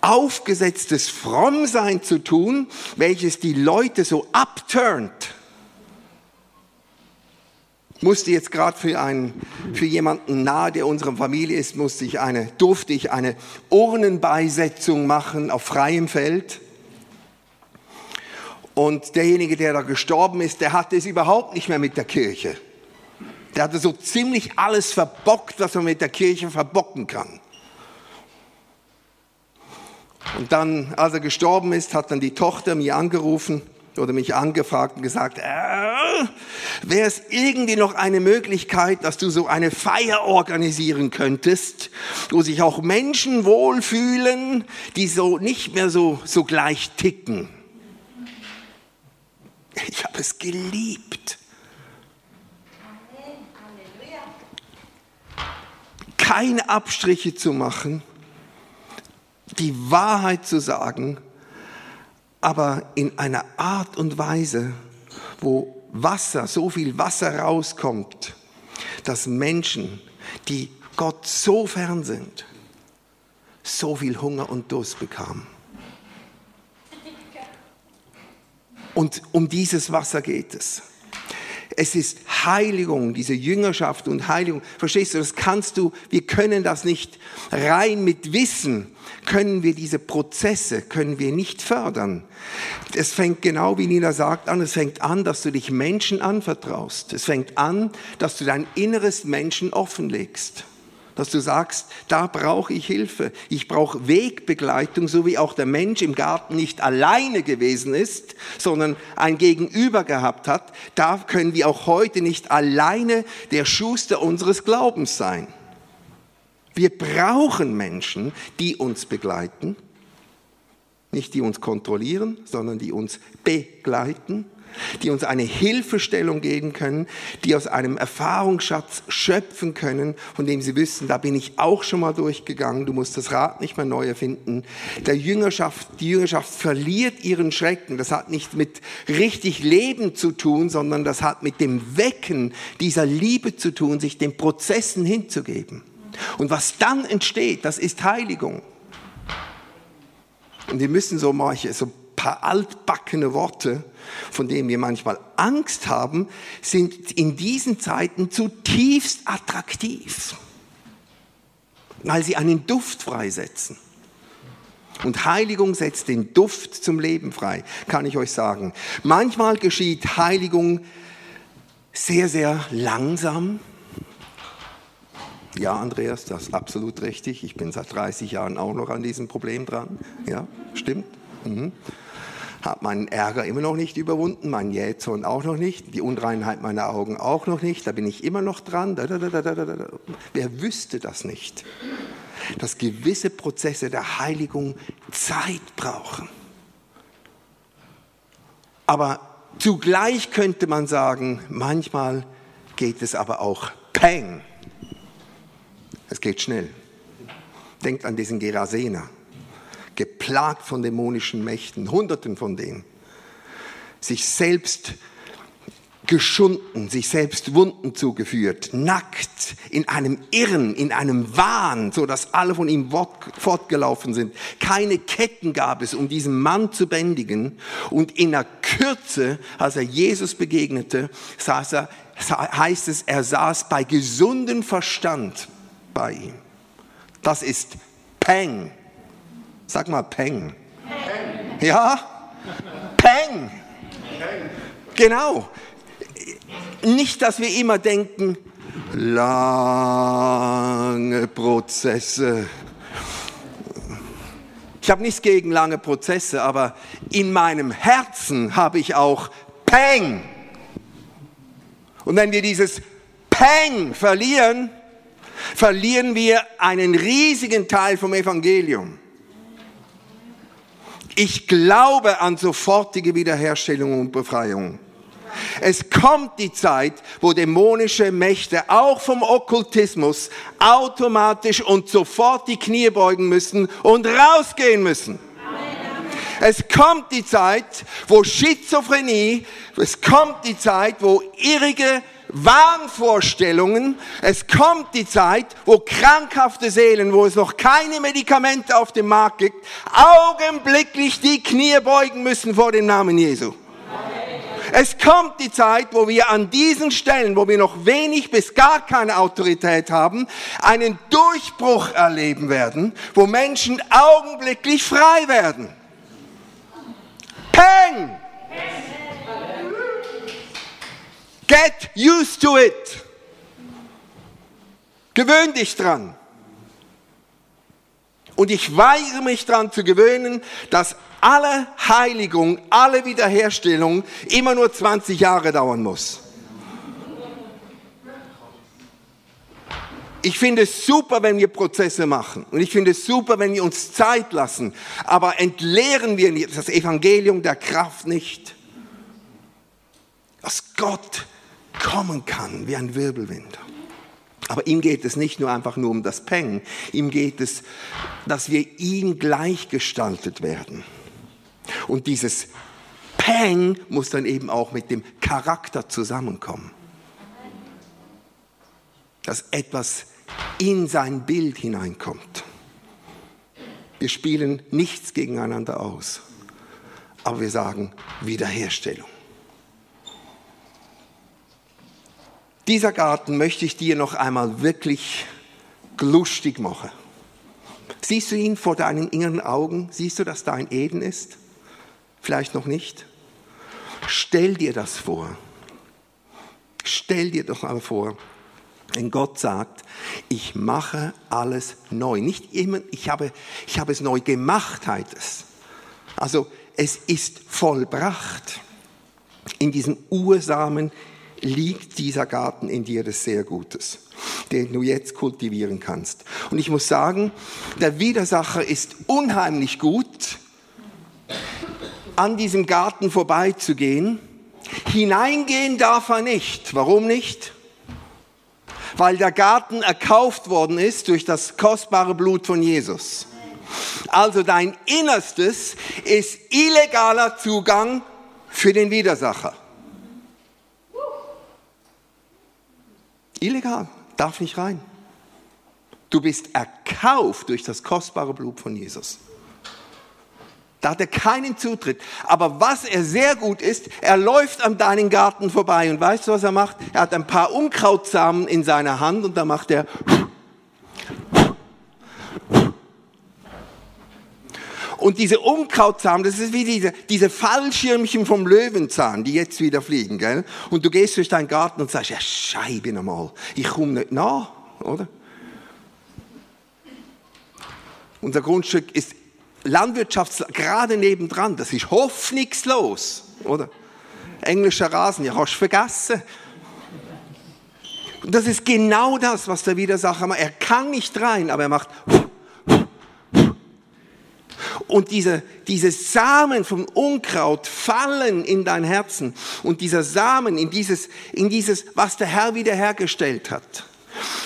aufgesetztes Frommsein zu tun, welches die Leute so abturnt. Musste jetzt gerade für jemanden nahe, der unserer Familie ist, durfte ich eine Urnenbeisetzung machen auf freiem Feld. Und derjenige, der da gestorben ist, der hatte es überhaupt nicht mehr mit der Kirche. Der hatte so ziemlich alles verbockt, was man mit der Kirche verbocken kann. Und dann, als er gestorben ist, hat dann die Tochter mich angerufen oder mich angefragt und gesagt, wäre es irgendwie noch eine Möglichkeit, dass du so eine Feier organisieren könntest, wo sich auch Menschen wohlfühlen, die so nicht mehr so gleich ticken. Ich habe es geliebt. Keine Abstriche zu machen, die Wahrheit zu sagen, aber in einer Art und Weise, wo so viel Wasser rauskommt, dass Menschen, die Gott so fern sind, so viel Hunger und Durst bekamen. Und um dieses Wasser geht es. Es ist Heiligung, diese Jüngerschaft und Heiligung. Verstehst du, wir können das nicht rein mit Wissen, können wir diese Prozesse nicht fördern. Es fängt genau, wie Nina sagt, an, es fängt an, dass du dich Menschen anvertraust. Es fängt an, dass du dein inneres Menschen offenlegst. Dass du sagst, da brauche ich Hilfe. Ich brauche Wegbegleitung, so wie auch der Mensch im Garten nicht alleine gewesen ist, sondern ein Gegenüber gehabt hat. Da können wir auch heute nicht alleine der Schuster unseres Glaubens sein. Wir brauchen Menschen, die uns begleiten. Nicht die uns kontrollieren, sondern die uns begleiten. Die uns eine Hilfestellung geben können, die aus einem Erfahrungsschatz schöpfen können, von dem sie wissen, da bin ich auch schon mal durchgegangen, du musst das Rad nicht mehr neu erfinden. Die Jüngerschaft verliert ihren Schrecken. Das hat nicht mit richtig Leben zu tun, sondern das hat mit dem Wecken dieser Liebe zu tun, sich den Prozessen hinzugeben. Und was dann entsteht, das ist Heiligung. Und wir müssen so ein paar altbackene Worte, von denen wir manchmal Angst haben, sind in diesen Zeiten zutiefst attraktiv, weil sie einen Duft freisetzen. Und Heiligung setzt den Duft zum Leben frei, kann ich euch sagen. Manchmal geschieht Heiligung sehr, sehr langsam. Ja, Andreas, das ist absolut richtig. Ich bin seit 30 Jahren auch noch an diesem Problem dran. Ja, stimmt. Mhm. Habe meinen Ärger immer noch nicht überwunden, meinen Jähzorn auch noch nicht, die Unreinheit meiner Augen auch noch nicht, da bin ich immer noch dran. Wer wüsste das nicht? Dass gewisse Prozesse der Heiligung Zeit brauchen. Aber zugleich könnte man sagen, manchmal geht es aber auch Peng. Es geht schnell. Denkt an diesen Gerasener. Geplagt von dämonischen Mächten, Hunderten von denen, sich selbst geschunden, sich selbst Wunden zugeführt, nackt, in einem Irren, in einem Wahn, sodass alle von ihm fortgelaufen sind. Keine Ketten gab es, um diesen Mann zu bändigen. Und in der Kürze, als er Jesus begegnete, heißt es, er saß bei gesundem Verstand bei ihm. Das ist Peng. Sag mal Peng. Peng. Ja? Peng. Peng. Genau. Nicht, dass wir immer denken, lange Prozesse. Ich habe nichts gegen lange Prozesse, aber in meinem Herzen habe ich auch Peng. Und wenn wir dieses Peng verlieren, verlieren wir einen riesigen Teil vom Evangelium. Ich glaube an sofortige Wiederherstellung und Befreiung. Es kommt die Zeit, wo dämonische Mächte auch vom Okkultismus automatisch und sofort die Knie beugen müssen und rausgehen müssen. Es kommt die Zeit, wo Schizophrenie, es kommt die Zeit, wo irrige Wahnvorstellungen, es kommt die Zeit, wo krankhafte Seelen, wo es noch keine Medikamente auf dem Markt gibt, augenblicklich die Knie beugen müssen vor dem Namen Jesu. Es kommt die Zeit, wo wir an diesen Stellen, wo wir noch wenig bis gar keine Autorität haben, einen Durchbruch erleben werden, wo Menschen augenblicklich frei werden. Peng! Get used to it. Gewöhn dich dran. Und ich weigere mich dran zu gewöhnen, dass alle Heiligung, alle Wiederherstellung immer nur 20 Jahre dauern muss. Ich finde es super, wenn wir Prozesse machen. Und ich finde es super, wenn wir uns Zeit lassen. Aber entleeren wir das Evangelium der Kraft nicht. Dass Gott kommen kann wie ein Wirbelwind. Aber ihm geht es nicht nur einfach nur um das Peng. Ihm geht es, dass wir ihm gleichgestaltet werden. Und dieses Peng muss dann eben auch mit dem Charakter zusammenkommen. Dass etwas in sein Bild hineinkommt. Wir spielen nichts gegeneinander aus. Aber wir sagen Wiederherstellung. Dieser Garten möchte ich dir noch einmal wirklich lustig machen. Siehst du ihn vor deinen inneren Augen? Siehst du, dass da ein Eden ist? Vielleicht noch nicht. Stell dir das vor. Stell dir doch einmal vor, wenn Gott sagt, ich mache alles neu. Nicht immer, ich habe es neu gemacht, heißt es. Also es ist vollbracht. In diesem Ursamen liegt dieser Garten in dir des sehr Gutes, den du jetzt kultivieren kannst. Und ich muss sagen, der Widersacher ist unheimlich gut, an diesem Garten vorbeizugehen. Hineingehen darf er nicht. Warum nicht? Weil der Garten erkauft worden ist durch das kostbare Blut von Jesus. Also dein Innerstes ist illegaler Zugang für den Widersacher. Illegal, darf nicht rein. Du bist erkauft durch das kostbare Blut von Jesus. Da hat er keinen Zutritt. Aber was er sehr gut ist, er läuft an deinen Garten vorbei. Und weißt du, was er macht? Er hat ein paar Unkrautsamen in seiner Hand und da macht er... Und diese Unkrautsamen, das ist wie diese Fallschirmchen vom Löwenzahn, die jetzt wieder fliegen, gell? Und du gehst durch deinen Garten und sagst, ja, Scheibe nochmal, ich komme nicht nach, oder? Unser Grundstück ist gerade nebendran, das ist hoffnungslos, oder? Englischer Rasen, ja, hast du vergessen. Und das ist genau das, was der Widersacher macht. Er kann nicht rein, aber er macht... Und diese Samen vom Unkraut fallen in dein Herzen. Und dieser Samen in dieses, was der Herr wiederhergestellt hat.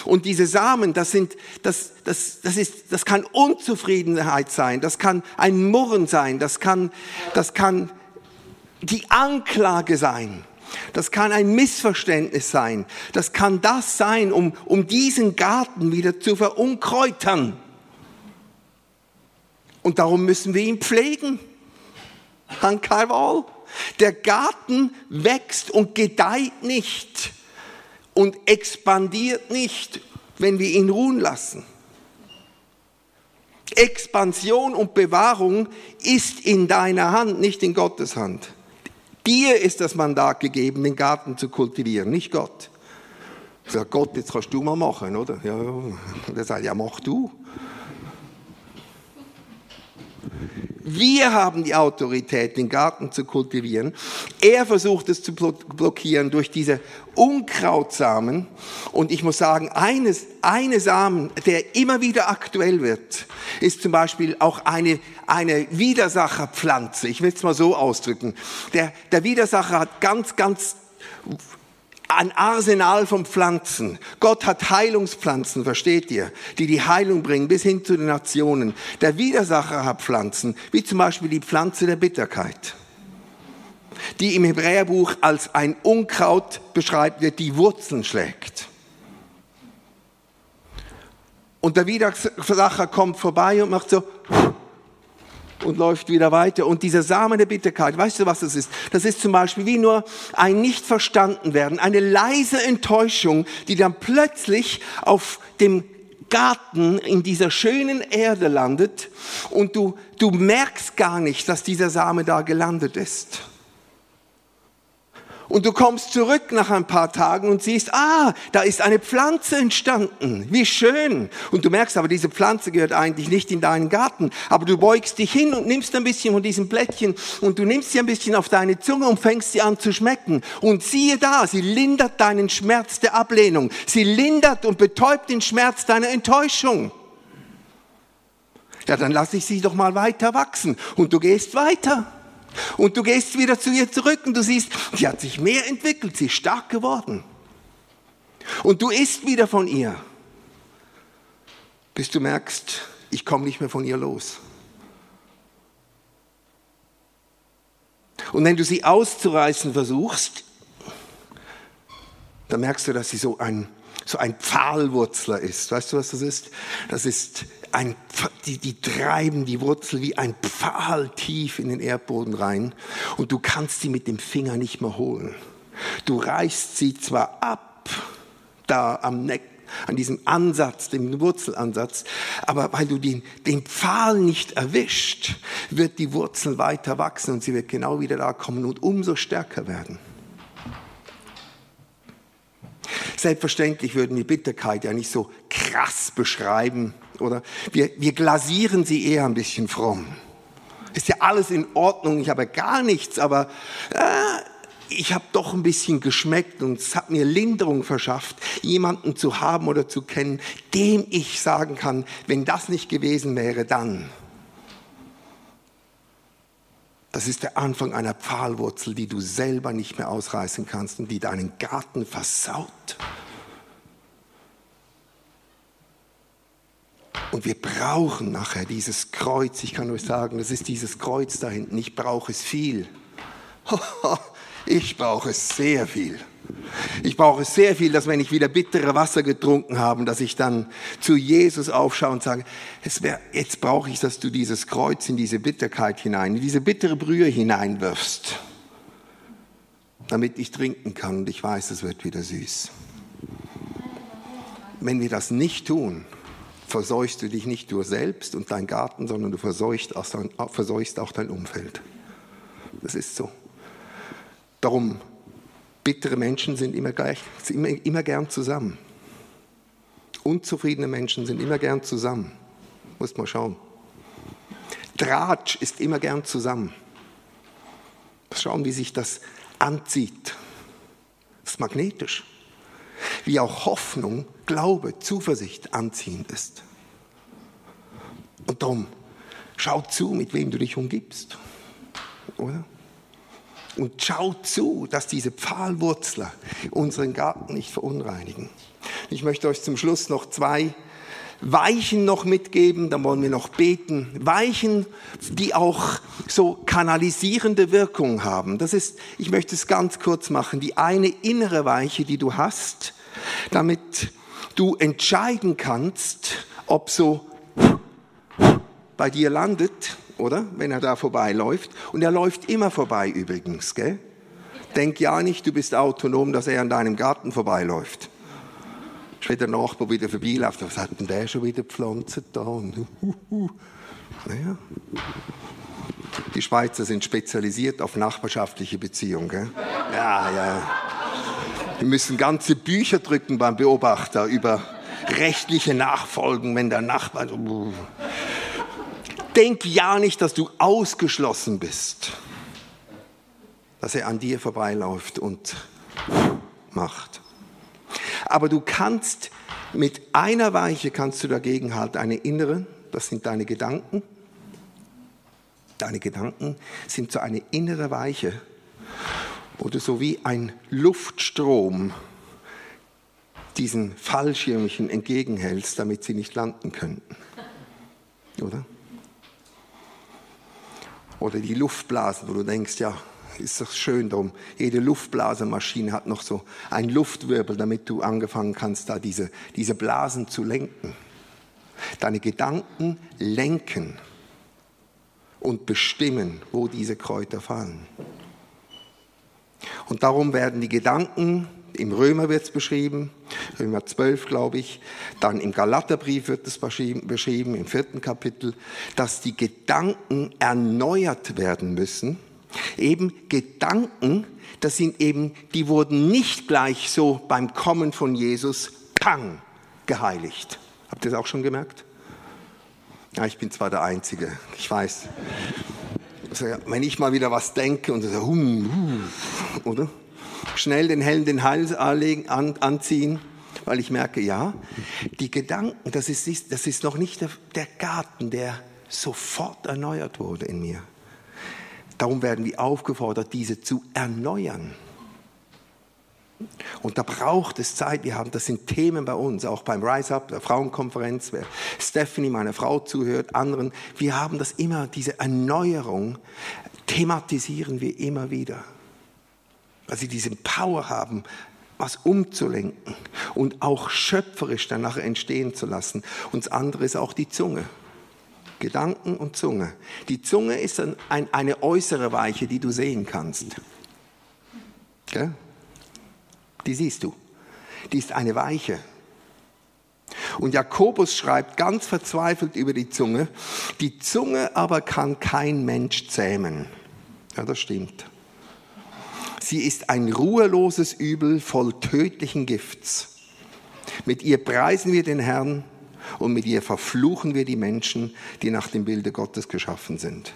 Und diese Samen, das kann Unzufriedenheit sein, das kann ein Murren sein, das kann die Anklage sein, das kann ein Missverständnis sein, das kann das sein, um diesen Garten wieder zu verunkräutern. Und darum müssen wir ihn pflegen. Der Garten wächst und gedeiht nicht und expandiert nicht, wenn wir ihn ruhen lassen. Expansion und Bewahrung ist in deiner Hand, nicht in Gottes Hand. Dir ist das Mandat gegeben, den Garten zu kultivieren, nicht Gott. Ich sage, Gott, jetzt kannst du mal machen, oder? Ja, der sagt, ja, mach du. Wir haben die Autorität, den Garten zu kultivieren. Er versucht es zu blockieren durch diese Unkrautsamen. Und ich muss sagen, eine Samen, der immer wieder aktuell wird, ist zum Beispiel auch eine Widersacherpflanze. Ich will es mal so ausdrücken. Der Widersacher hat ganz ein Arsenal von Pflanzen. Gott hat Heilungspflanzen, versteht ihr, die Heilung bringen bis hin zu den Nationen. Der Widersacher hat Pflanzen, wie zum Beispiel die Pflanze der Bitterkeit, die im Hebräerbuch als ein Unkraut beschreibt wird, die Wurzeln schlägt. Und der Widersacher kommt vorbei und macht so und läuft wieder weiter. Und dieser Samen der Bitterkeit, weißt du, was das ist? Das ist zum Beispiel wie nur ein Nicht-Verstanden-Werden, eine leise Enttäuschung, die dann plötzlich auf dem Garten in dieser schönen Erde landet und du merkst gar nicht, dass dieser Same da gelandet ist. Und du kommst zurück nach ein paar Tagen und siehst, da ist eine Pflanze entstanden. Wie schön. Und du merkst aber, diese Pflanze gehört eigentlich nicht in deinen Garten. Aber du beugst dich hin und nimmst ein bisschen von diesem Blättchen und du nimmst sie ein bisschen auf deine Zunge und fängst sie an zu schmecken. Und siehe da, sie lindert deinen Schmerz der Ablehnung. Sie lindert und betäubt den Schmerz deiner Enttäuschung. Ja, dann lasse ich sie doch mal weiter wachsen. Und du gehst weiter. Und du gehst wieder zu ihr zurück und du siehst, sie hat sich mehr entwickelt, sie ist stark geworden. Und du isst wieder von ihr, bis du merkst, ich komme nicht mehr von ihr los. Und wenn du sie auszureißen versuchst, dann merkst du, dass sie so ein Pfahlwurzler ist. Weißt du, was das ist? Das ist die treiben die Wurzel wie ein Pfahl tief in den Erdboden rein und du kannst sie mit dem Finger nicht mehr holen. Du reißt sie zwar ab, da am Neck, an diesem Ansatz, dem Wurzelansatz, aber weil du den Pfahl nicht erwischt, wird die Wurzel weiter wachsen und sie wird genau wieder da kommen und umso stärker werden. Selbstverständlich würden wir Bitterkeit ja nicht so krass beschreiben, oder? Wir glasieren sie eher ein bisschen fromm. Ist ja alles in Ordnung, ich habe gar nichts, aber ich habe doch ein bisschen geschmeckt und es hat mir Linderung verschafft, jemanden zu haben oder zu kennen, dem ich sagen kann, wenn das nicht gewesen wäre, dann. Das ist der Anfang einer Pfahlwurzel, die du selber nicht mehr ausreißen kannst und die deinen Garten versaut. Und wir brauchen nachher dieses Kreuz. Ich kann euch sagen, das ist dieses Kreuz da hinten. Ich brauche es viel. Ich brauche es sehr viel. Ich brauche sehr viel, dass wenn ich wieder bittere Wasser getrunken habe, dass ich dann zu Jesus aufschaue und sage, jetzt brauche ich, dass du dieses Kreuz in diese Bitterkeit hinein, in diese bittere Brühe hineinwirfst, damit ich trinken kann und ich weiß, es wird wieder süß. Wenn wir das nicht tun, verseuchst du dich nicht nur selbst und deinen Garten, sondern du verseuchst auch dein Umfeld. Das ist so. Darum, bittere Menschen sind immer gern zusammen. Unzufriedene Menschen sind immer gern zusammen. Muss mal schauen. Tratsch ist immer gern zusammen. Schauen, wie sich das anzieht. Das ist magnetisch. Wie auch Hoffnung, Glaube, Zuversicht anziehend ist. Und darum, schau zu, mit wem du dich umgibst. Oder? Und schau zu, dass diese Pfahlwurzler unseren Garten nicht verunreinigen. Ich möchte euch zum Schluss noch zwei Weichen noch mitgeben, dann wollen wir noch beten. Weichen, die auch so kanalisierende Wirkung haben. Das ist, ich möchte es ganz kurz machen, die eine innere Weiche, die du hast, damit du entscheiden kannst, ob so bei dir landet, oder? Wenn er da vorbeiläuft. Und er läuft immer vorbei übrigens, gell? Denk ja nicht, du bist autonom, dass er an deinem Garten vorbeiläuft. Später noch, wo wieder vorbeiläuft, was hat denn der schon wieder Pflanzen da? Naja. Die Schweizer sind spezialisiert auf nachbarschaftliche Beziehungen, gell? Ja. Wir müssen ganze Bücher drücken beim Beobachter über rechtliche Nachfolgen, wenn der Nachbar... Denk ja nicht, dass du ausgeschlossen bist, dass er an dir vorbeiläuft und macht. Aber du kannst mit einer Weiche kannst du dagegen halten, eine innere, das sind deine Gedanken. Deine Gedanken sind so eine innere Weiche oder so wie ein Luftstrom diesen Fallschirmchen entgegenhältst, damit sie nicht landen könnten. Oder? Oder die Luftblasen, wo du denkst, ja, ist das schön drum. Jede Luftblasemaschine hat noch so einen Luftwirbel, damit du angefangen kannst, da diese Blasen zu lenken. Deine Gedanken lenken und bestimmen, wo diese Kräuter fallen. Und darum werden die Gedanken, im Römer wird es beschrieben, Römer 12, glaube ich, dann im Galaterbrief wird es beschrieben, im 4. Kapitel, dass die Gedanken erneuert werden müssen. Eben Gedanken, das sind eben, die wurden nicht gleich so beim Kommen von Jesus, pang, geheiligt. Habt ihr das auch schon gemerkt? Ja, ich bin zwar der Einzige, ich weiß. Also, wenn ich mal wieder was denke und so, oder? Schnell den Helm, den Hals anziehen, weil ich merke, ja, die Gedanken, das ist noch nicht der Garten, der sofort erneuert wurde in mir. Darum werden wir aufgefordert, diese zu erneuern. Und da braucht es Zeit. Wir haben, das sind Themen bei uns, auch beim Rise Up, der Frauenkonferenz, wer Stephanie, meine Frau, zuhört, anderen. Wir haben das immer, diese Erneuerung thematisieren wir immer wieder. Weil sie diesen Power haben, was umzulenken und auch schöpferisch danach entstehen zu lassen. Und das andere ist auch die Zunge. Gedanken und Zunge. Die Zunge ist eine äußere Weiche, die du sehen kannst. Gell? Die siehst du. Die ist eine Weiche. Und Jakobus schreibt ganz verzweifelt über die Zunge. Die Zunge aber kann kein Mensch zähmen. Ja, das stimmt. Sie ist ein ruheloses Übel voll tödlichen Gifts. Mit ihr preisen wir den Herrn und mit ihr verfluchen wir die Menschen, die nach dem Bilde Gottes geschaffen sind.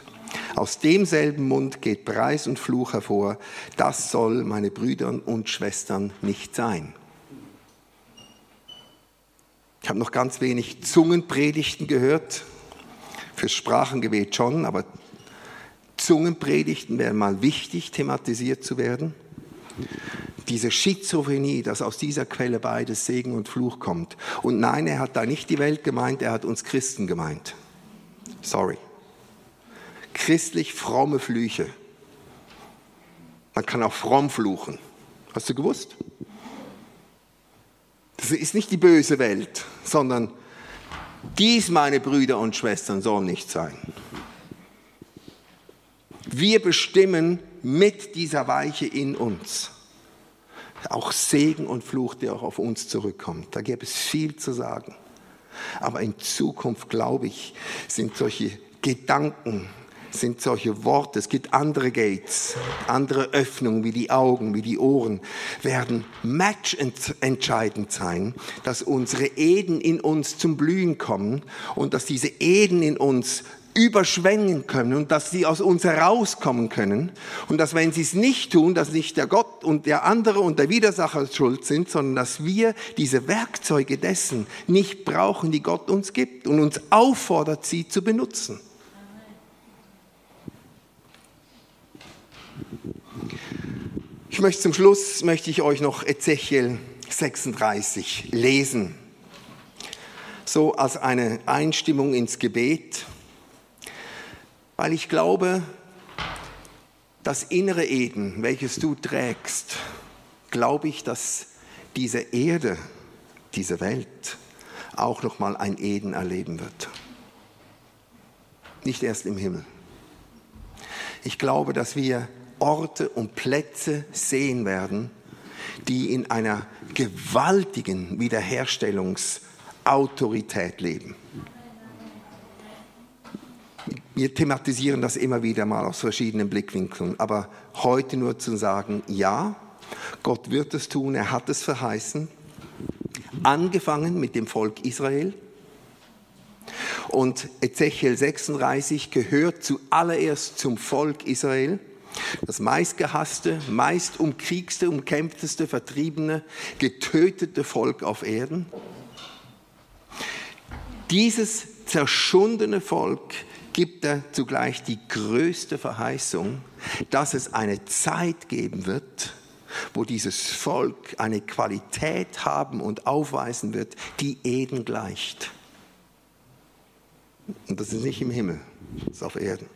Aus demselben Mund geht Preis und Fluch hervor. Das soll, meine Brüder und Schwestern, nicht sein. Ich habe noch ganz wenig Zungenpredigten gehört. Fürs Sprachengebet schon, aber Zungenpredigten wären mal wichtig, thematisiert zu werden. Diese Schizophrenie, dass aus dieser Quelle beides Segen und Fluch kommt. Und nein, er hat da nicht die Welt gemeint, er hat uns Christen gemeint. Sorry. Christlich fromme Flüche. Man kann auch fromm fluchen. Hast du gewusst? Das ist nicht die böse Welt, sondern dies, meine Brüder und Schwestern, soll nicht sein. Wir bestimmen mit dieser Weiche in uns auch Segen und Fluch, der auch auf uns zurückkommt. Da gäbe es viel zu sagen. Aber in Zukunft, glaube ich, sind solche Gedanken, sind solche Worte, es gibt andere Gates, andere Öffnungen wie die Augen, wie die Ohren, werden matchentscheidend sein, dass unsere Eden in uns zum Blühen kommen und dass diese Eden in uns überschwängen können und dass sie aus uns herauskommen können und dass, wenn sie es nicht tun, dass nicht der Gott und der andere und der Widersacher schuld sind, sondern dass wir diese Werkzeuge dessen nicht brauchen, die Gott uns gibt und uns auffordert, sie zu benutzen. Ich möchte zum Schluss, euch noch Ezechiel 36 lesen, so als eine Einstimmung ins Gebet. Weil ich glaube, das innere Eden, welches du trägst, glaube ich, dass diese Erde, diese Welt auch nochmal ein Eden erleben wird. Nicht erst im Himmel. Ich glaube, dass wir Orte und Plätze sehen werden, die in einer gewaltigen Wiederherstellungsautorität leben. Wir thematisieren das immer wieder mal aus verschiedenen Blickwinkeln, aber heute nur zu sagen, ja, Gott wird es tun, er hat es verheißen, angefangen mit dem Volk Israel Und Ezechiel 36 gehört zuallererst zum Volk Israel, das meistgehasste, meist umkriegste, umkämpfteste, vertriebene, getötete Volk auf Erden. Dieses zerschundene Volk gibt er zugleich die größte Verheißung, dass es eine Zeit geben wird, wo dieses Volk eine Qualität haben und aufweisen wird, die Eden gleicht. Und das ist nicht im Himmel, das ist auf Erden.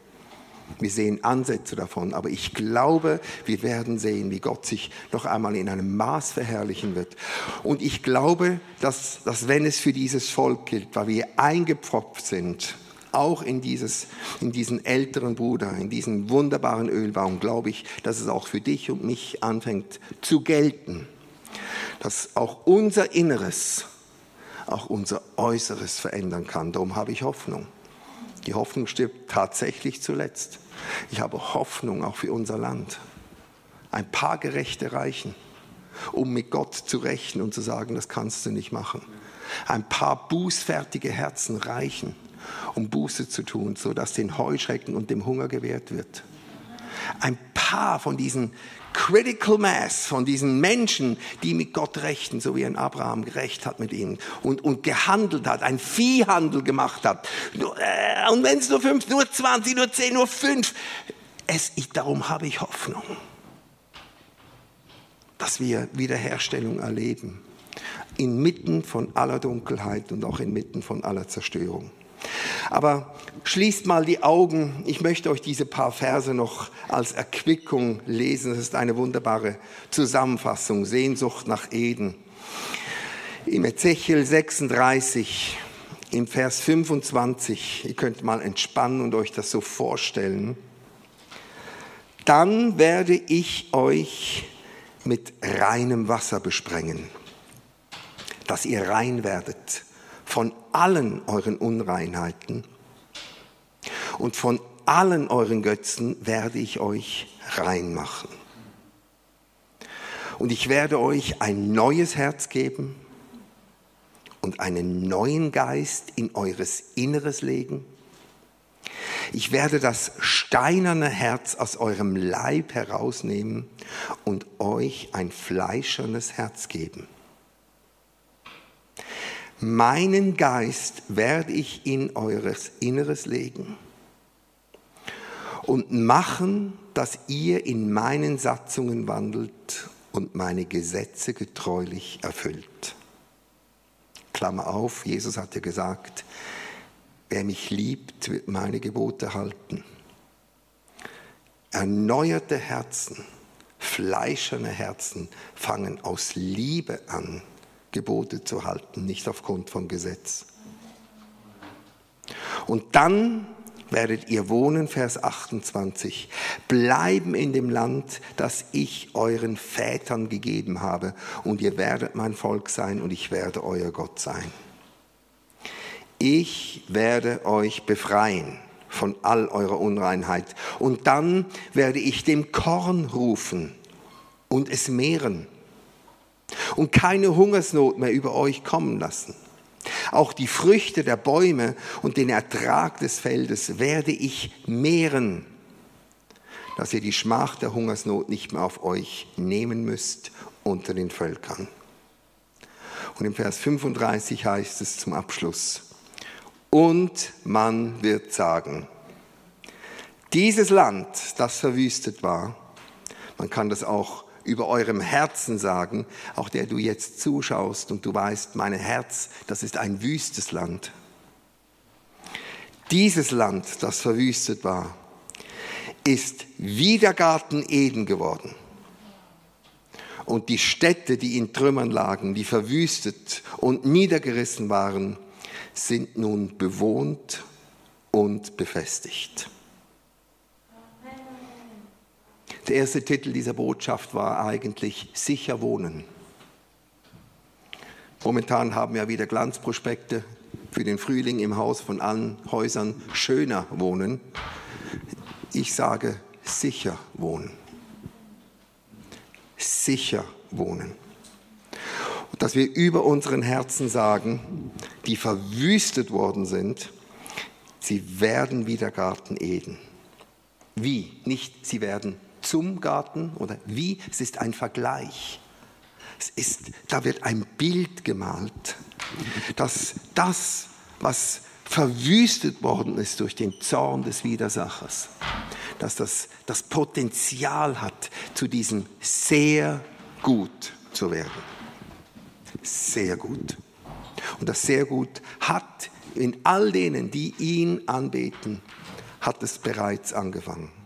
Wir sehen Ansätze davon, aber ich glaube, wir werden sehen, wie Gott sich noch einmal in einem Maß verherrlichen wird. Und ich glaube, dass wenn es für dieses Volk gilt, weil wir eingepfropft sind, auch in diesen älteren Bruder, in diesen wunderbaren Ölbaum, glaube ich, dass es auch für dich und mich anfängt zu gelten. Dass auch unser Inneres, auch unser Äußeres verändern kann. Darum habe ich Hoffnung. Die Hoffnung stirbt tatsächlich zuletzt. Ich habe Hoffnung auch für unser Land. Ein paar Gerechte reichen, um mit Gott zu rechnen und zu sagen, das kannst du nicht machen. Ein paar bußfertige Herzen reichen, um Buße zu tun, sodass den Heuschrecken und dem Hunger gewährt wird. Ein paar von diesen Critical Mass, von diesen Menschen, die mit Gott rechten, so wie ein Abraham gerecht hat mit ihnen und gehandelt hat, einen Viehhandel gemacht hat. Und wenn es nur 5, nur 20, nur 10, nur 5. Darum habe ich Hoffnung, dass wir Wiederherstellung erleben. Inmitten von aller Dunkelheit und auch inmitten von aller Zerstörung. Aber schließt mal die Augen. Ich möchte euch diese paar Verse noch als Erquickung lesen. Es ist eine wunderbare Zusammenfassung. Sehnsucht nach Eden. Im Ezechiel 36, im Vers 25. Ihr könnt mal entspannen und euch das so vorstellen. Dann werde ich euch mit reinem Wasser besprengen, dass ihr rein werdet von allen euren Unreinheiten und von allen euren Götzen werde ich euch rein machen. Und ich werde euch ein neues Herz geben und einen neuen Geist in eures Inneres legen. Ich werde das steinerne Herz aus eurem Leib herausnehmen und euch ein fleischernes Herz geben. Meinen Geist werde ich in eures Inneres legen und machen, dass ihr in meinen Satzungen wandelt und meine Gesetze getreulich erfüllt. Klammer auf, Jesus hat ja gesagt, wer mich liebt, wird meine Gebote halten. Erneuerte Herzen, fleischerne Herzen fangen aus Liebe an, Gebote zu halten, nicht aufgrund von Gesetz. Und dann werdet ihr wohnen, Vers 28, bleiben in dem Land, das ich euren Vätern gegeben habe, und ihr werdet mein Volk sein und ich werde euer Gott sein. Ich werde euch befreien von all eurer Unreinheit und dann werde ich dem Korn rufen und es mehren. Und keine Hungersnot mehr über euch kommen lassen. Auch die Früchte der Bäume und den Ertrag des Feldes werde ich mehren, dass ihr die Schmach der Hungersnot nicht mehr auf euch nehmen müsst unter den Völkern. Und im Vers 35 heißt es zum Abschluss, und man wird sagen, dieses Land, das verwüstet war, man kann das auch über eurem Herzen sagen, auch der du jetzt zuschaust und du weißt, mein Herz, das ist ein wüstes Land. Dieses Land, das verwüstet war, ist wie der Garten Eden geworden. Und die Städte, die in Trümmern lagen, die verwüstet und niedergerissen waren, sind nun bewohnt und befestigt. Der erste Titel dieser Botschaft war eigentlich Sicher wohnen. Momentan haben wir wieder Glanzprospekte für den Frühling im Haus von allen Häusern schöner wohnen. Ich sage sicher wohnen. Sicher wohnen. und dass wir über unseren Herzen sagen, die verwüstet worden sind, sie werden wie der Garten Eden. Wie? Nicht, sie werden zum Garten oder wie? Es ist ein Vergleich. Es ist, da wird ein Bild gemalt, dass das, was verwüstet worden ist durch den Zorn des Widersachers, dass das Potenzial hat, zu diesem sehr gut zu werden. Sehr gut. Und das sehr gut hat in all denen, die ihn anbeten, hat es bereits angefangen.